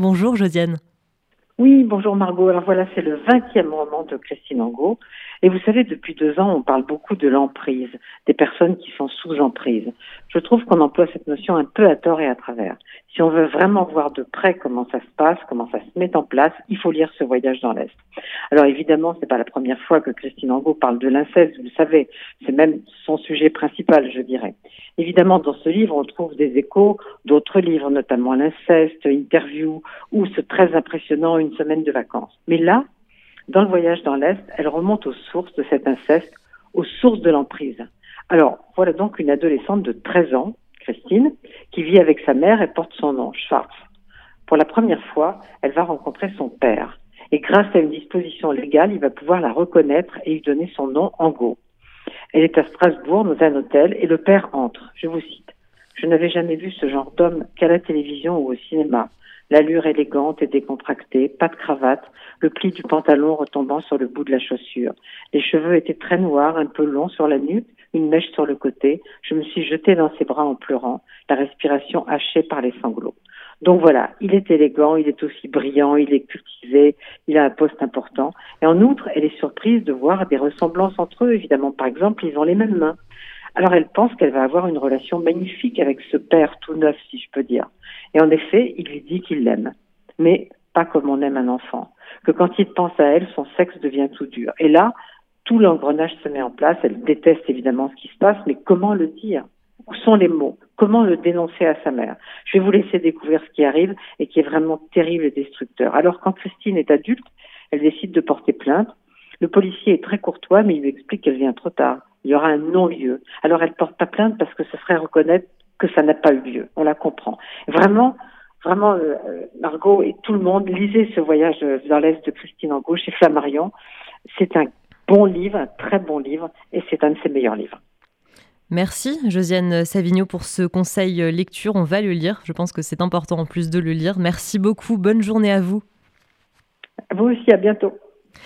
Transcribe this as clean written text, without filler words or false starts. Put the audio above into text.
Bonjour Josiane. Oui, bonjour Margot. Alors voilà, c'est le 20e roman de Christine Angot. Et vous savez, depuis 2 ans, on parle beaucoup de l'emprise, des personnes qui sont sous emprise. Je trouve qu'on emploie cette notion un peu à tort et à travers. Si on veut vraiment voir de près comment ça se passe, comment ça se met en place, il faut lire Ce voyage dans l'Est. Alors évidemment, c'est pas la première fois que Christine Angot parle de l'inceste, vous le savez. C'est même son sujet principal, je dirais. Évidemment, dans ce livre, on trouve des échos d'autres livres, notamment L'inceste, Interview, ou ce très impressionnant Une semaine de vacances. Mais là, dans Le voyage dans l'Est, elle remonte aux sources de cet inceste, aux sources de l'emprise. Alors, voilà donc une adolescente de 13 ans, Christine, qui vit avec sa mère et porte son nom, Schwartz. Pour la première fois, elle va rencontrer son père. Et grâce à une disposition légale, il va pouvoir la reconnaître et lui donner son nom, Angot. Elle est à Strasbourg, dans un hôtel, et le père entre. Je vous cite. « Je n'avais jamais vu ce genre d'homme qu'à la télévision ou au cinéma. L'allure élégante et décontractée, pas de cravate, le pli du pantalon retombant sur le bout de la chaussure. Les cheveux étaient très noirs, un peu longs sur la nuque, une mèche sur le côté. Je me suis jetée dans ses bras en pleurant, la respiration hachée par les sanglots. » Donc voilà, il est élégant, il est aussi brillant, il est cultivé, il a un poste important. Et en outre, elle est surprise de voir des ressemblances entre eux, évidemment. Par exemple, ils ont les mêmes mains. Alors elle pense qu'elle va avoir une relation magnifique avec ce père tout neuf, si je peux dire. Et en effet, il lui dit qu'il l'aime, mais pas comme on aime un enfant, que quand il pense à elle, son sexe devient tout dur. Et là, tout l'engrenage se met en place, elle déteste évidemment ce qui se passe, mais comment le dire ? Où sont les mots ? Comment le dénoncer à sa mère ? Je vais vous laisser découvrir ce qui arrive et qui est vraiment terrible et destructeur. Alors quand Christine est adulte, elle décide de porter plainte. Le policier est très courtois, mais il lui explique qu'elle vient trop tard. Il y aura un non-lieu. Alors, elle ne porte pas plainte parce que ce serait reconnaître que ça n'a pas eu lieu. On la comprend. Vraiment, Margot et tout le monde, lisez Ce voyage dans l'Est de Christine Angot chez Flammarion. C'est un bon livre, un très bon livre, et c'est un de ses meilleurs livres. Merci, Josiane Savigno, pour ce conseil lecture. On va le lire. Je pense que c'est important en plus de le lire. Merci beaucoup. Bonne journée à vous. À vous aussi. À bientôt.